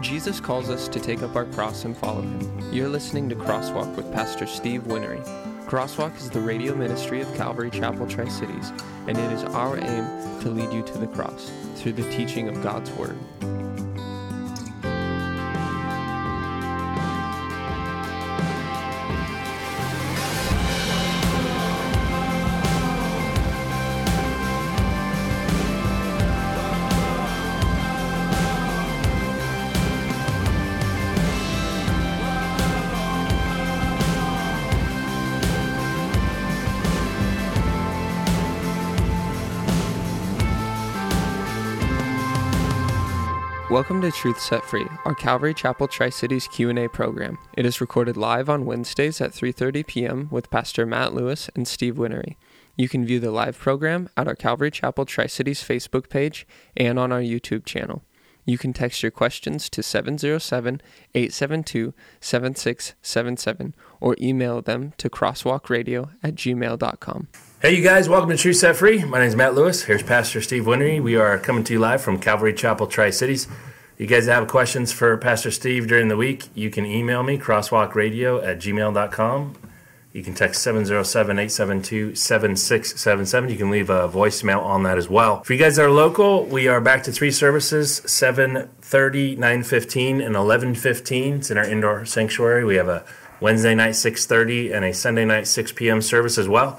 Jesus calls us to take up our cross and follow him. You're listening to Crosswalk with Pastor Steve Winnery. Crosswalk is the radio ministry of Calvary Chapel Tri-Cities, and it is our aim to lead you to the cross through the teaching of God's Word. Welcome to Truth Set Free, our Calvary Chapel Tri-Cities Q&A program. It is recorded live on Wednesdays at 3:30 p.m. with Pastor Matt Lewis and Steve Winnery. You can view the live program at our Calvary Chapel Tri-Cities Facebook page and on our YouTube channel. You can text your questions to 707-872-7677 or email them to crosswalkradio@gmail.com. Hey, you guys. Welcome to Truth Set Free. My name is Matt Lewis. Here's Pastor Steve Winnery. We are coming to you live from Calvary Chapel Tri-Cities. You guys have questions for Pastor Steve during the week, you can email me, crosswalkradio@gmail.com. You can text 707-872-7677. You can leave a voicemail on that as well. For you guys that are local, we are back to three services, 7:30, 9:15, and 11:15. It's in our indoor sanctuary. We have a Wednesday night, 6:30, and a Sunday night, 6 p.m. service as well.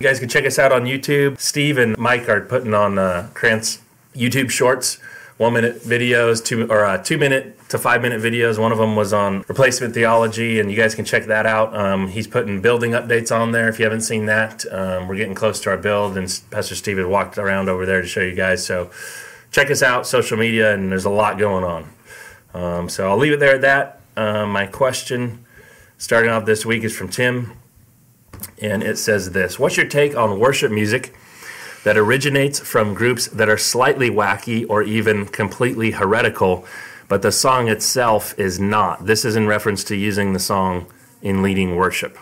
You guys can check us out on YouTube. Steve and Mike are putting on Krantz YouTube shorts, 1-minute videos, 2-minute to 5-minute videos. One of them was on Replacement Theology, and you guys can check that out. He's putting building updates on there if you haven't seen that. We're getting close to our build, and Pastor Steve had walked around over there to show you guys. So check us out, social media, and there's a lot going on. So I'll leave it there at that. My question starting off this week is from Tim. And it says this: what's your take on worship music that originates from groups that are slightly wacky or even completely heretical, but the song itself is not? This is in reference to using the song in leading worship.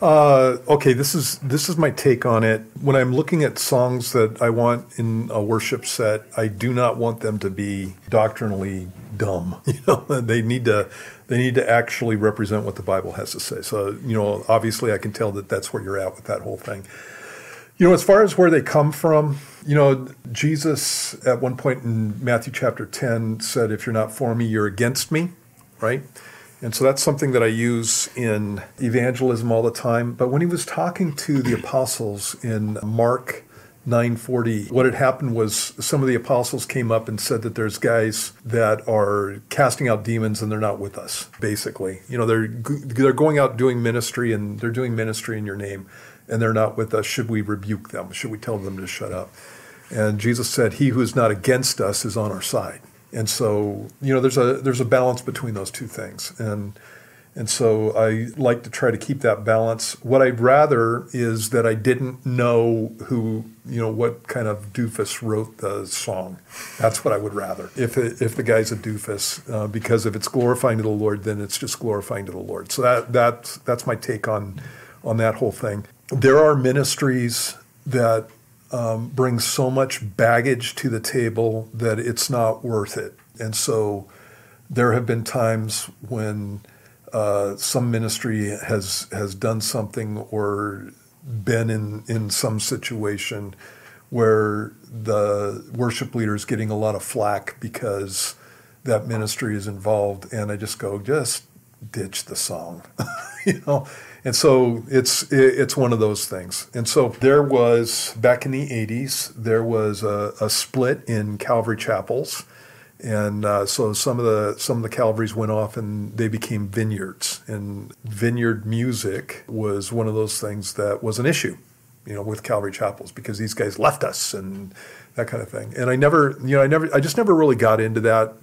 Okay, this is my take on it. When I'm looking at songs that I want in a worship set, I do not want them to be doctrinally dumb. You know, they need to actually represent what the Bible has to say. So, you know, obviously I can tell that that's where you're at with that whole thing. You know, as far as where they come from, you know, Jesus at one point in Matthew chapter 10 said, if you're not for me, you're against me, right? And so that's something that I use in evangelism all the time. But when he was talking to the apostles in Mark 9:40, what had happened was some of the apostles came up and said that there's guys that are casting out demons and they're not with us, basically. You know, they're going out doing ministry, and they're doing ministry in your name, and they're not with us. Should we rebuke them? Should we tell them to shut up? And Jesus said, he who is not against us is on our side. And so, you know, there's a balance between those two things. And so I like to try to keep that balance. What I'd rather is that I didn't know who, you know, what kind of doofus wrote the song. That's what I would rather, if the guy's a doofus, because if it's glorifying to the Lord, then it's just glorifying to the Lord. So that's my take on that whole thing. There are ministries that bring so much baggage to the table that it's not worth it. And so there have been times when some ministry has done something or been in some situation where the worship leader is getting a lot of flack because that ministry is involved, and I just go, just ditch the song, you know. And so it's one of those things. And so there was, back in the 80s, there was a split in Calvary chapels. And so some of the Calvaries went off and they became vineyards, and vineyard music was one of those things that was an issue, you know, with Calvary chapels, because these guys left us and that kind of thing. And I just never really got into that.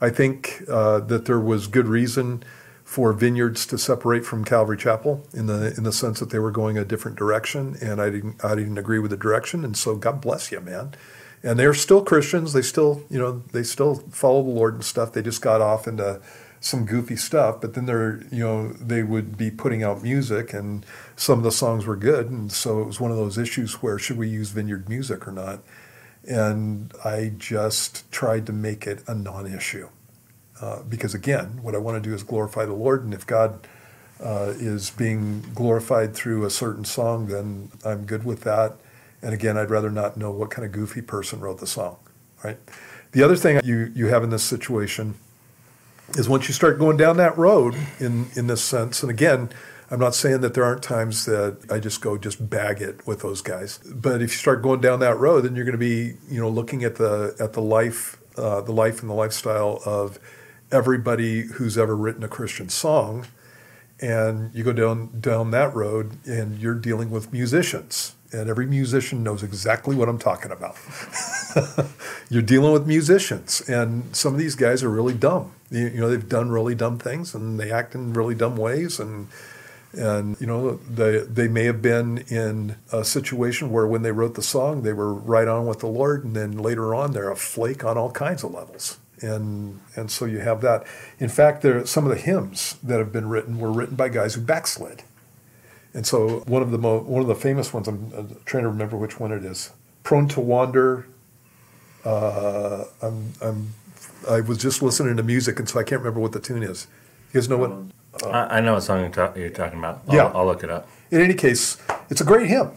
I think that there was good reason for vineyards to separate from Calvary Chapel in the sense that they were going a different direction, and I didn't agree with the direction. And so God bless you, man. And they're still Christians. They still, you know, follow the Lord and stuff. They just got off into some goofy stuff. But then they're, you know, they would be putting out music, and some of the songs were good. And so it was one of those issues where should we use vineyard music or not? And I just tried to make it a non-issue. because again, what I want to do is glorify the Lord, and if God is being glorified through a certain song, then I'm good with that. And again, I'd rather not know what kind of goofy person wrote the song, right? The other thing you have in this situation is once you start going down that road in this sense, and again, I'm not saying that there aren't times that I just bag it with those guys. But if you start going down that road, then you're going to be, looking at the life, the life and the lifestyle of everybody who's ever written a Christian song, and you go down that road, and you're dealing with musicians, and every musician knows exactly what I'm talking about. You're dealing with musicians, and some of these guys are really dumb. They've done really dumb things, and they act in really dumb ways, and they may have been in a situation where when they wrote the song, they were right on with the Lord, and then later on, they're a flake on all kinds of levels. And so you have that. In fact, some of the hymns that have been written were written by guys who backslid. And so one of the famous ones, I'm trying to remember which one it is, Prone to Wander. I was just listening to music, and so I can't remember what the tune is. You guys know what? I know what song you're talking about. I'll look it up. In any case, it's a great hymn.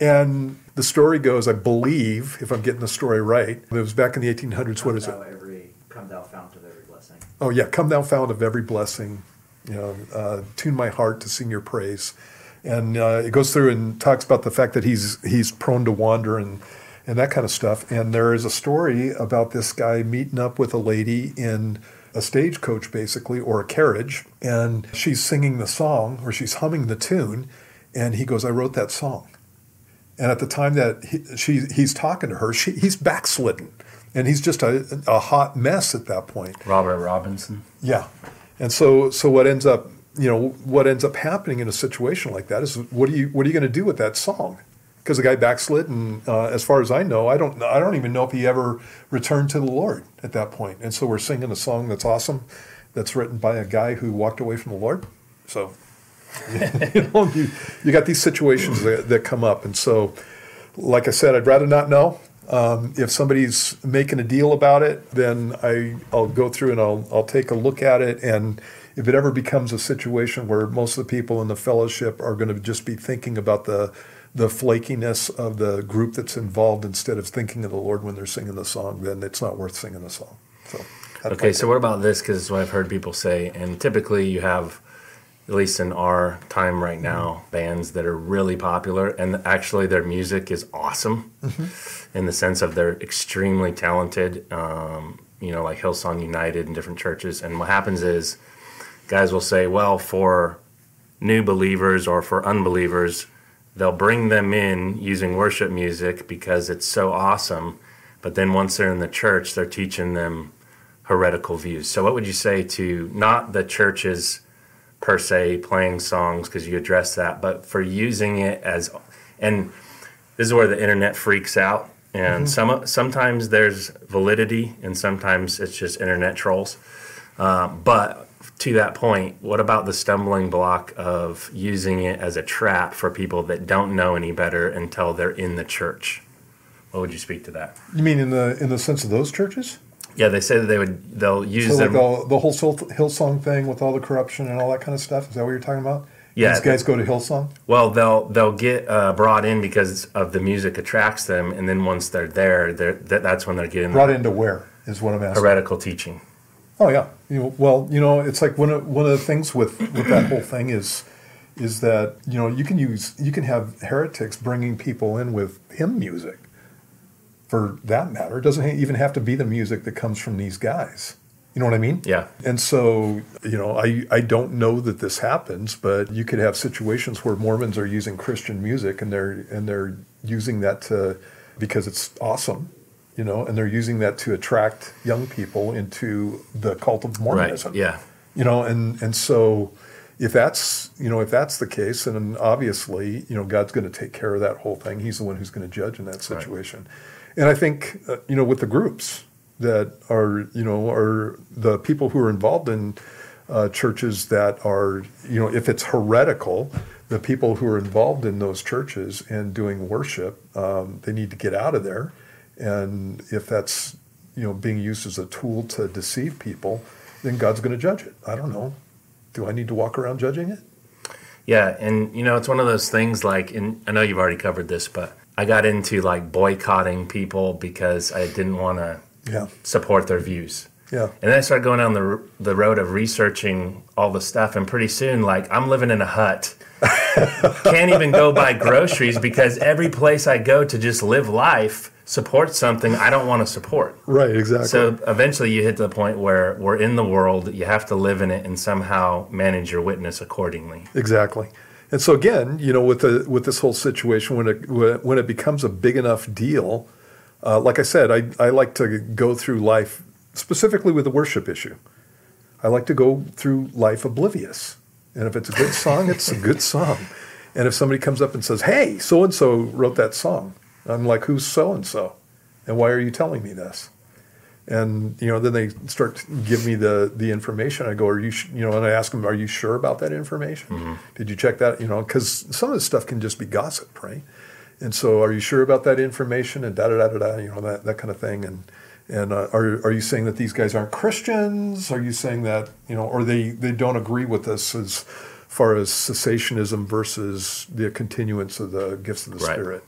And the story goes, I believe, if I'm getting the story right, it was back in the 1800s. What is it? Come thou fount of every blessing. Oh, yeah. Come thou fount of every blessing. Tune my heart to sing your praise. And it goes through and talks about the fact that he's prone to wander and that kind of stuff. And there is a story about this guy meeting up with a lady in a stagecoach, basically, or a carriage, and she's singing the song, or she's humming the tune, and he goes, I wrote that song. And at the time that he's talking to her, he's backslidden, and he's just a hot mess at that point. Robert Robinson. Yeah. And so what ends up happening in a situation like that is, what are you going to do with that song? Because the guy backslid, and as far as I know, I don't even know if he ever returned to the Lord at that point. And so we're singing a song that's awesome, that's written by a guy who walked away from the Lord. So you got these situations that come up. And so, like I said, I'd rather not know. If somebody's making a deal about it, then I'll go through and I'll take a look at it. And if it ever becomes a situation where most of the people in the fellowship are going to just be thinking about the flakiness of the group that's involved instead of thinking of the Lord when they're singing the song, then it's not worth singing the song. So, okay, so what about this? Because what I've heard people say, and typically you have, at least in our time right now, bands that are really popular, and actually their music is awesome in the sense of they're extremely talented, like Hillsong United and different churches. And what happens is guys will say, well, for new believers or for unbelievers, they'll bring them in using worship music because it's so awesome, but then once they're in the church, they're teaching them heretical views. So what would you say to not the churches per se playing songs, because you address that, but for using it as, and this is where the internet freaks out, and sometimes there's validity and sometimes it's just internet trolls, but to that point, what about the stumbling block of using it as a trap for people that don't know any better until they're in the church? What would you speak to that? You mean in the sense of those churches? Yeah, they say that they'll use so them. So the whole Hillsong thing with all the corruption and all that kind of stuff, is that what you're talking about? Yeah. These guys go to Hillsong? Well, they'll get brought in because of the music attracts them, and then once they're there, that's when they're getting brought into where is what I'm asking. Heretical teaching. Oh, yeah. It's like one of the things with that whole thing is that, you can have heretics bringing people in with hymn music, for that matter. It doesn't even have to be the music that comes from these guys. You know what I mean? Yeah. And so, I don't know that this happens, but you could have situations where Mormons are using Christian music and they're using that because it's awesome. And they're using that to attract young people into the cult of Mormonism. Right, yeah. And so if that's the case, then obviously, God's going to take care of that whole thing. He's the one who's going to judge in that situation. Right. And I think, with the groups that are, are the people who are involved in churches that are, if it's heretical, the people who are involved in those churches and doing worship, they need to get out of there. And if that's, being used as a tool to deceive people, then God's going to judge it. I don't know. Do I need to walk around judging it? Yeah, and, you know, it's one of those things like, and I know you've already covered this, but I got into, like, boycotting people because I didn't want to support their views. Yeah. And then I started going down the road of researching all the stuff, and pretty soon, like, I'm living in a hut. Can't even go buy groceries because every place I go to just live life supports something I don't want to support. Right, exactly. So eventually you hit the point where we're in the world, you have to live in it and somehow manage your witness accordingly. Exactly. And so again, you know, with this whole situation, when it becomes a big enough deal, like I said, I like to go through life, specifically with the worship issue. I like to go through life oblivious. And if it's a good song, it's a good song. And if somebody comes up and says, hey, so-and-so wrote that song, I'm like, who's so-and-so? And why are you telling me this? And, you know, then they start to give me the information. I go, are you, you know, and I ask them, are you sure about that information? Mm-hmm. Did you check that? You know, because some of this stuff can just be gossip, right? And so, are you sure about that information? And da-da-da-da-da, you know, that kind of thing. And are you saying that these guys aren't Christians? Are you saying that, you know, or they don't agree with us as far as cessationism versus the continuance of the gifts of the Spirit?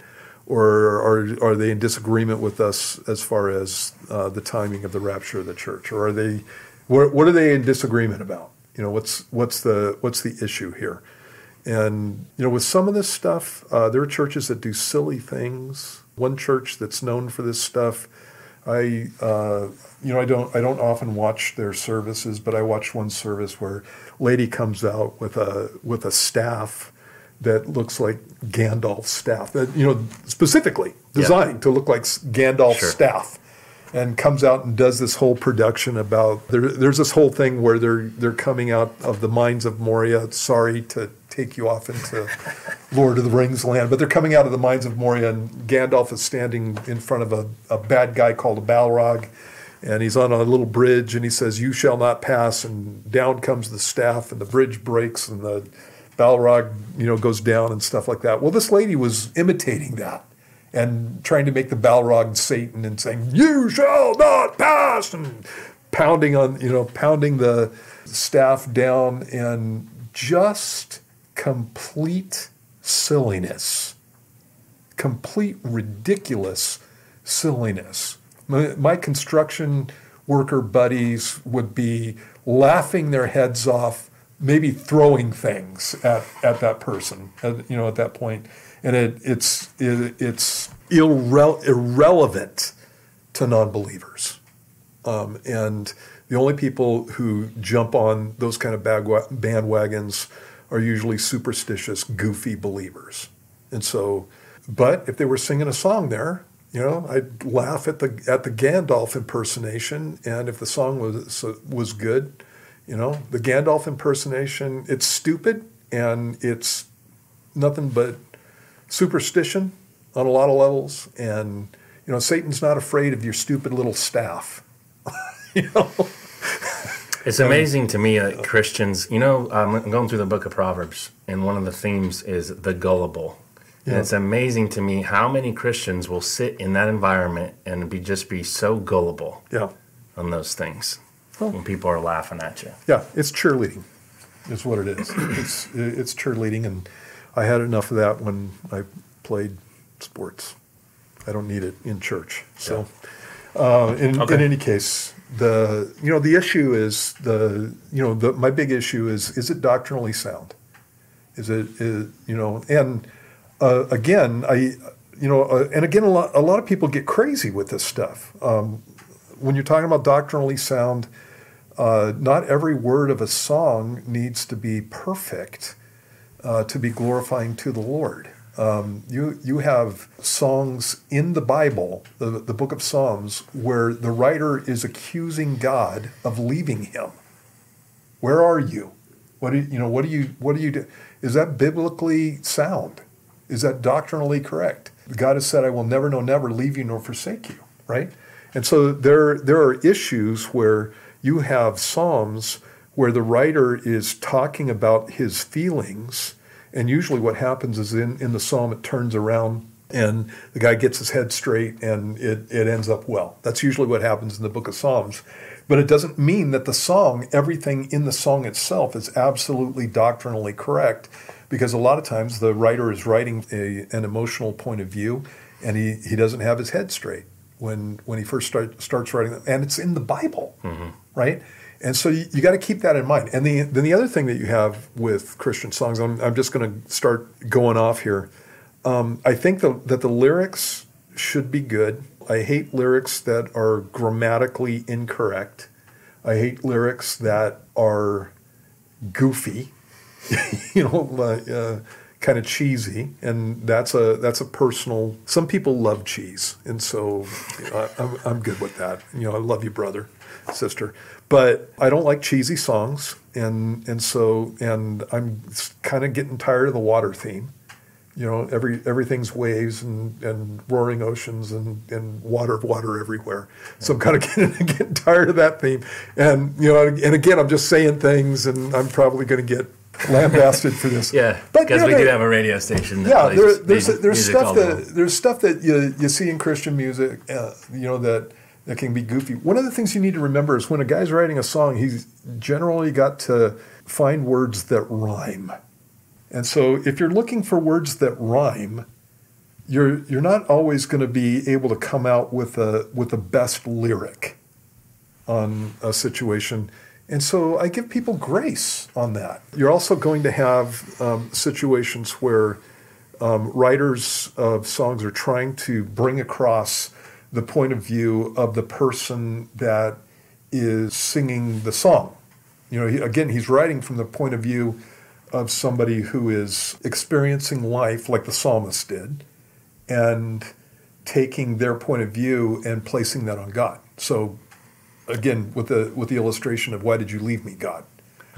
Or are they in disagreement with us as far as the timing of the rapture of the church? Or are they, what are they in disagreement about? You know, what's the issue here? And, you know, with some of this stuff, there are churches that do silly things. One church that's known for this stuff, I don't often watch their services, but I watched one service where a lady comes out with a staff that looks like Gandalf's staff, that, you know, specifically designed to look like Gandalf's staff, and comes out and does this whole production about there's this whole thing where they're coming out of the Mines of Moria. Sorry to take you off into Lord of the Rings land, but they're coming out of the Mines of Moria, and Gandalf is standing in front of a bad guy called a Balrog, and he's on a little bridge, and he says, you shall not pass, and down comes the staff, and the bridge breaks, and the Balrog, you know, goes down and stuff like that. Well, this lady was imitating that and trying to make the Balrog Satan and saying, you shall not pass, and pounding the staff down, and just complete silliness, complete ridiculous silliness. My construction worker buddies would be laughing their heads off, maybe throwing things at that person, you know, at that point. And it's irrelevant to non-believers. And the only people who jump on those kind of bandwagons are usually superstitious, goofy believers. And so, but if they were singing a song there, you know, I'd laugh at the Gandalf impersonation. And if the song was good, you know, the Gandalf impersonation, it's stupid and it's nothing but superstition on a lot of levels. And, you know, Satan's not afraid of your stupid little staff. You know? It's amazing to me that Christians, you know, I'm going through the book of Proverbs, and one of the themes is the gullible. Yeah. And it's amazing to me how many Christians will sit in that environment and just be so gullible on those things when people are laughing at you. Yeah, it's cheerleading is what it is. It's cheerleading, and I had enough of that when I played sports. I don't need it in church. So in any case, the issue is my big issue is it doctrinally sound? A lot of people get crazy with this stuff. When you're talking about doctrinally sound, not every word of a song needs to be perfect to be glorifying to the Lord. You have songs in the Bible, the book of Psalms, where the writer is accusing God of leaving him. Where are you? What do you do? Is that biblically sound? Is that doctrinally correct? God has said, I will never, no, never leave you nor forsake you, right? And so there are issues where you have Psalms where the writer is talking about his feelings. And usually what happens is in the psalm, it turns around and the guy gets his head straight, and it ends up well. That's usually what happens in the book of Psalms. But it doesn't mean that the song, everything in the song itself is absolutely doctrinally correct, because a lot of times the writer is writing an emotional point of view, and he doesn't have his head straight when he first starts writing them. And it's in the Bible, mm-hmm. right? And so you got to keep that in mind. And then the other thing that you have with Christian songs, I'm just going to start going off here. I think that the lyrics should be good. I hate lyrics that are grammatically incorrect. I hate lyrics that are goofy, kind of cheesy. And that's a personal. Some people love cheese, and so I'm good with that. I love you, brother, sister. But I don't like cheesy songs, and I'm kind of getting tired of the water theme. Everything's waves and roaring oceans and water everywhere. So I'm kind of getting tired of that theme. And and again, I'm just saying things, and I'm probably going to get lambasted for this. Yeah, because we did have a radio station. Yeah, there's stuff that you see in Christian music, that can be goofy. One of the things you need to remember is when a guy's writing a song, he's generally got to find words that rhyme. And so if you're looking for words that rhyme, you're not always going to be able to come out with the best lyric on a situation. And so I give people grace on that. You're also going to have situations where writers of songs are trying to bring across the point of view of the person that is singing the song. He's writing from the point of view of somebody who is experiencing life like the psalmist did, and taking their point of view and placing that on God. So again, with the illustration of why did you leave me, God?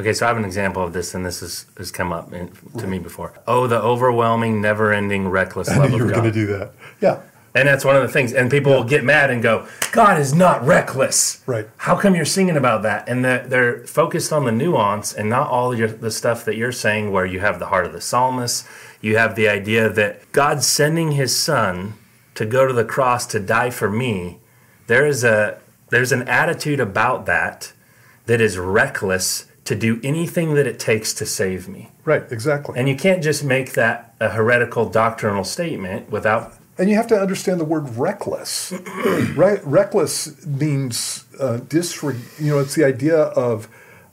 Okay, so I have an example of this, and this has come up to me before. Oh, the overwhelming, never-ending, reckless love of God. I knew you were going to do that. Yeah. And that's one of the things. And people will get mad and go, God is not reckless. Right. How come you're singing about that? And they're focused on the nuance and not all the stuff that you're saying, where you have the heart of the psalmist. You have the idea that God's sending his son to go to the cross to die for me. There's an attitude about that is reckless to do anything that it takes to save me. Right, exactly. And you can't just make that a heretical doctrinal statement without... And you have to understand the word reckless. Reckless means it's the idea of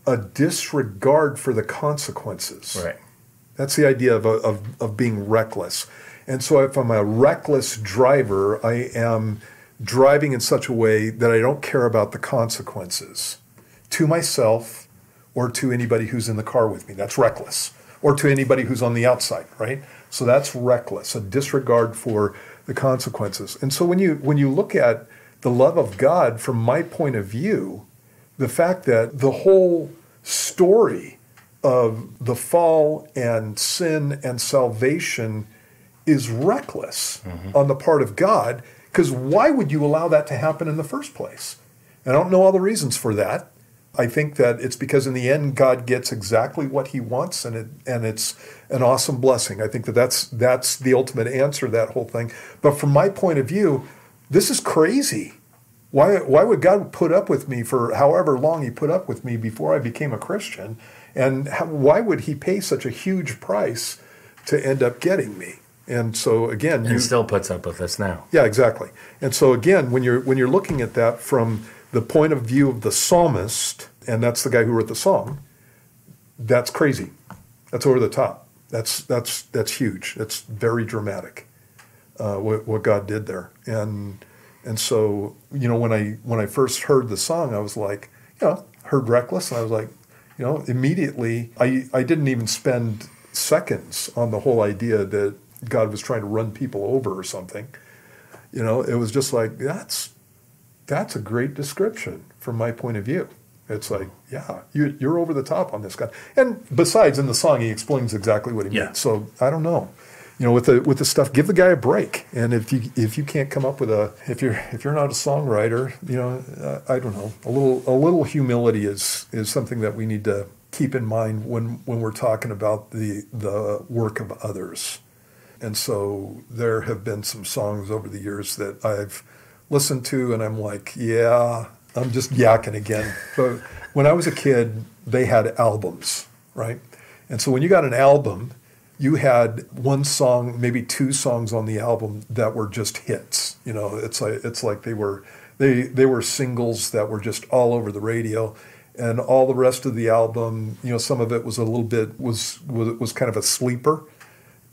a disregard for the consequences. Right. That's the idea of being reckless. And so if I'm a reckless driver, I am driving in such a way that I don't care about the consequences to myself or to anybody who's in the car with me. That's reckless. Or to anybody who's on the outside, right? So that's reckless, a disregard for the consequences. And so when you look at the love of God from my point of view, the fact that the whole story of the fall and sin and salvation is reckless on the part of God, because why would you allow that to happen in the first place? And I don't know all the reasons for that. I think that it's because in the end, God gets exactly what he wants, and it's an awesome blessing. I think that that's the ultimate answer to that whole thing. But from my point of view, this is crazy. Why would God put up with me for however long he put up with me before I became a Christian? And why would he pay such a huge price to end up getting me? And so again... And he still puts up with us now. Yeah, exactly. And so again, when you're looking at that from... the point of view of the psalmist, and that's the guy who wrote the song, that's crazy. That's over the top. That's huge. That's very dramatic, what God did there. And so, when I first heard the song, I was like, heard reckless, and I was like, immediately, I didn't even spend seconds on the whole idea that God was trying to run people over or something. It was just like, that's a great description from my point of view. It's like, yeah, you're over the top on this guy. And besides, in the song, he explains exactly what he means. So I don't know. With the stuff, give the guy a break. And if you can't come up with if you're not a songwriter, I don't know. A little humility is something that we need to keep in mind when we're talking about the work of others. And so there have been some songs over the years that I've listened to, and I'm like, yeah, I'm just yakking again. But when I was a kid, they had albums, right? And so when you got an album, you had one song, maybe two songs on the album that were just hits. You know, it's like they were singles that were just all over the radio. And all the rest of the album, you know, some of it was a little bit, was kind of a sleeper,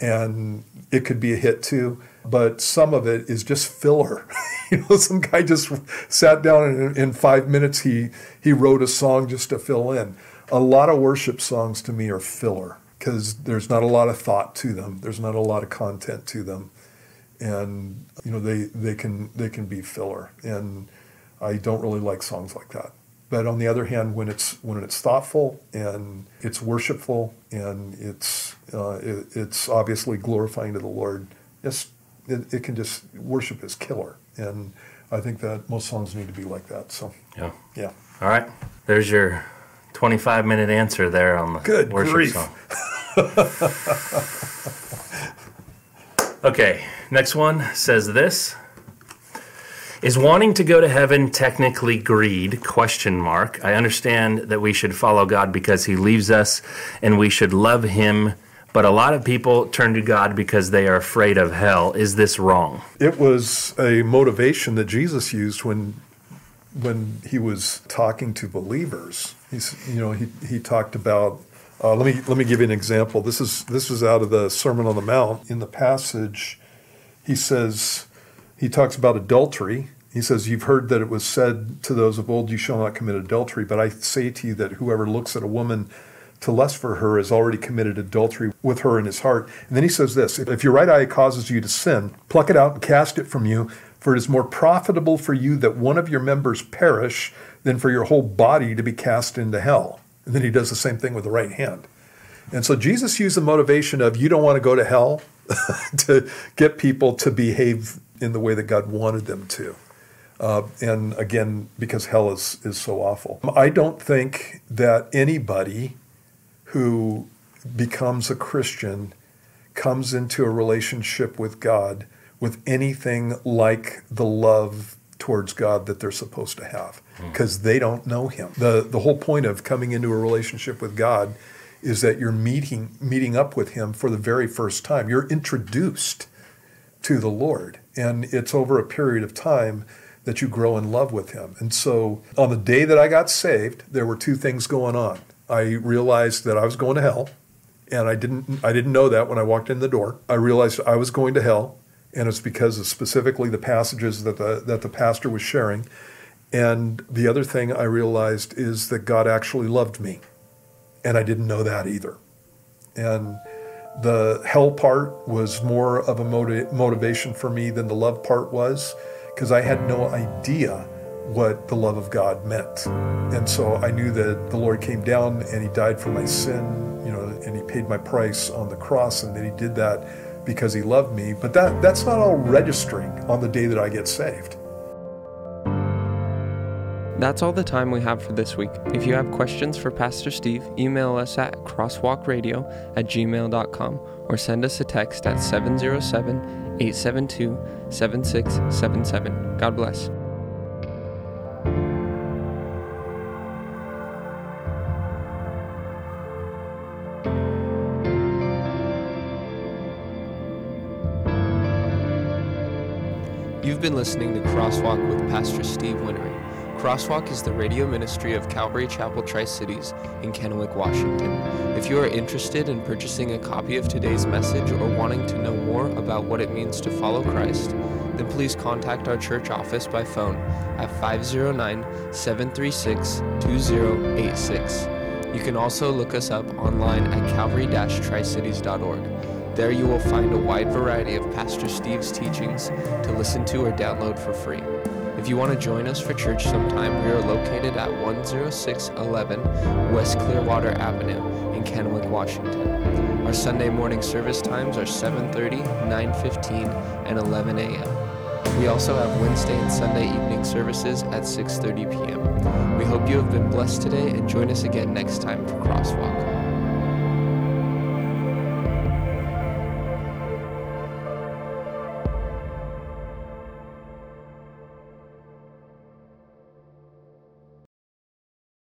and it could be a hit too. But some of it is just filler. You know, some guy just sat down and in 5 minutes he wrote a song just to fill in. A lot of worship songs to me are filler because there's not a lot of thought to them. There's not a lot of content to them, and you know they can be filler. And I don't really like songs like that. But on the other hand, when it's thoughtful and it's worshipful and it's obviously glorifying to the Lord, it can just, worship is killer. And I think that most songs need to be like that. So yeah. All right, there's your 25-minute answer there on the good worship grief song. Okay, next one says this. Is wanting to go to heaven technically greed? I understand that we should follow God because he leaves us and we should love him, but a lot of people turn to God because they are afraid of hell. Is this wrong? It was a motivation that Jesus used when he was talking to believers. He talked about let me give you an example. This is out of the Sermon on the Mount. In the passage, he talks about adultery. He says, "You've heard that it was said to those of old, you shall not commit adultery. But I say to you that whoever looks at a woman to lust for her has already committed adultery with her in his heart." And then he says this, "If your right eye causes you to sin, pluck it out and cast it from you. For it is more profitable for you that one of your members perish than for your whole body to be cast into hell." And then he does the same thing with the right hand. And so Jesus used the motivation of you don't want to go to hell to get people to behave in the way that God wanted them to. And again, because hell is so awful. I don't think that anybody who becomes a Christian comes into a relationship with God with anything like the love towards God that they're supposed to have, because they don't know him. The whole point of coming into a relationship with God is that you're meeting up with him for the very first time. You're introduced to the Lord. And it's over a period of time that you grow in love with him. And so on the day that I got saved, there were two things going on. I realized that I was going to hell, and I didn't know that when I walked in the door. I realized I was going to hell, and it's because of specifically the passages that the pastor was sharing. And the other thing I realized is that God actually loved me, and I didn't know that either. And the hell part was more of a motivation for me than the love part was, because I had no idea what the love of God meant. And so I knew that the Lord came down and he died for my sin, you know, and he paid my price on the cross, and that he did that because he loved me. But that's not all registering on the day that I get saved. That's all the time we have for this week. If you have questions for Pastor Steve, email us at crosswalkradio@gmail.com or send us a text at 707-872-7677. God bless. You've been listening to Crosswalk with Pastor Steve Winnery. Crosswalk is the radio ministry of Calvary Chapel Tri-Cities in Kennewick, Washington. If you are interested in purchasing a copy of today's message or wanting to know more about what it means to follow Christ, then please contact our church office by phone at 509-736-2086. You can also look us up online at calvary-tricities.org. There you will find a wide variety of Pastor Steve's teachings to listen to or download for free. If you want to join us for church sometime, we are located at 10611 West Clearwater Avenue in Kennewick, Washington. Our Sunday morning service times are 7:30, 9:15, and 11 a.m. We also have Wednesday and Sunday evening services at 6:30 p.m. We hope you have been blessed today, and join us again next time for Crosswalk.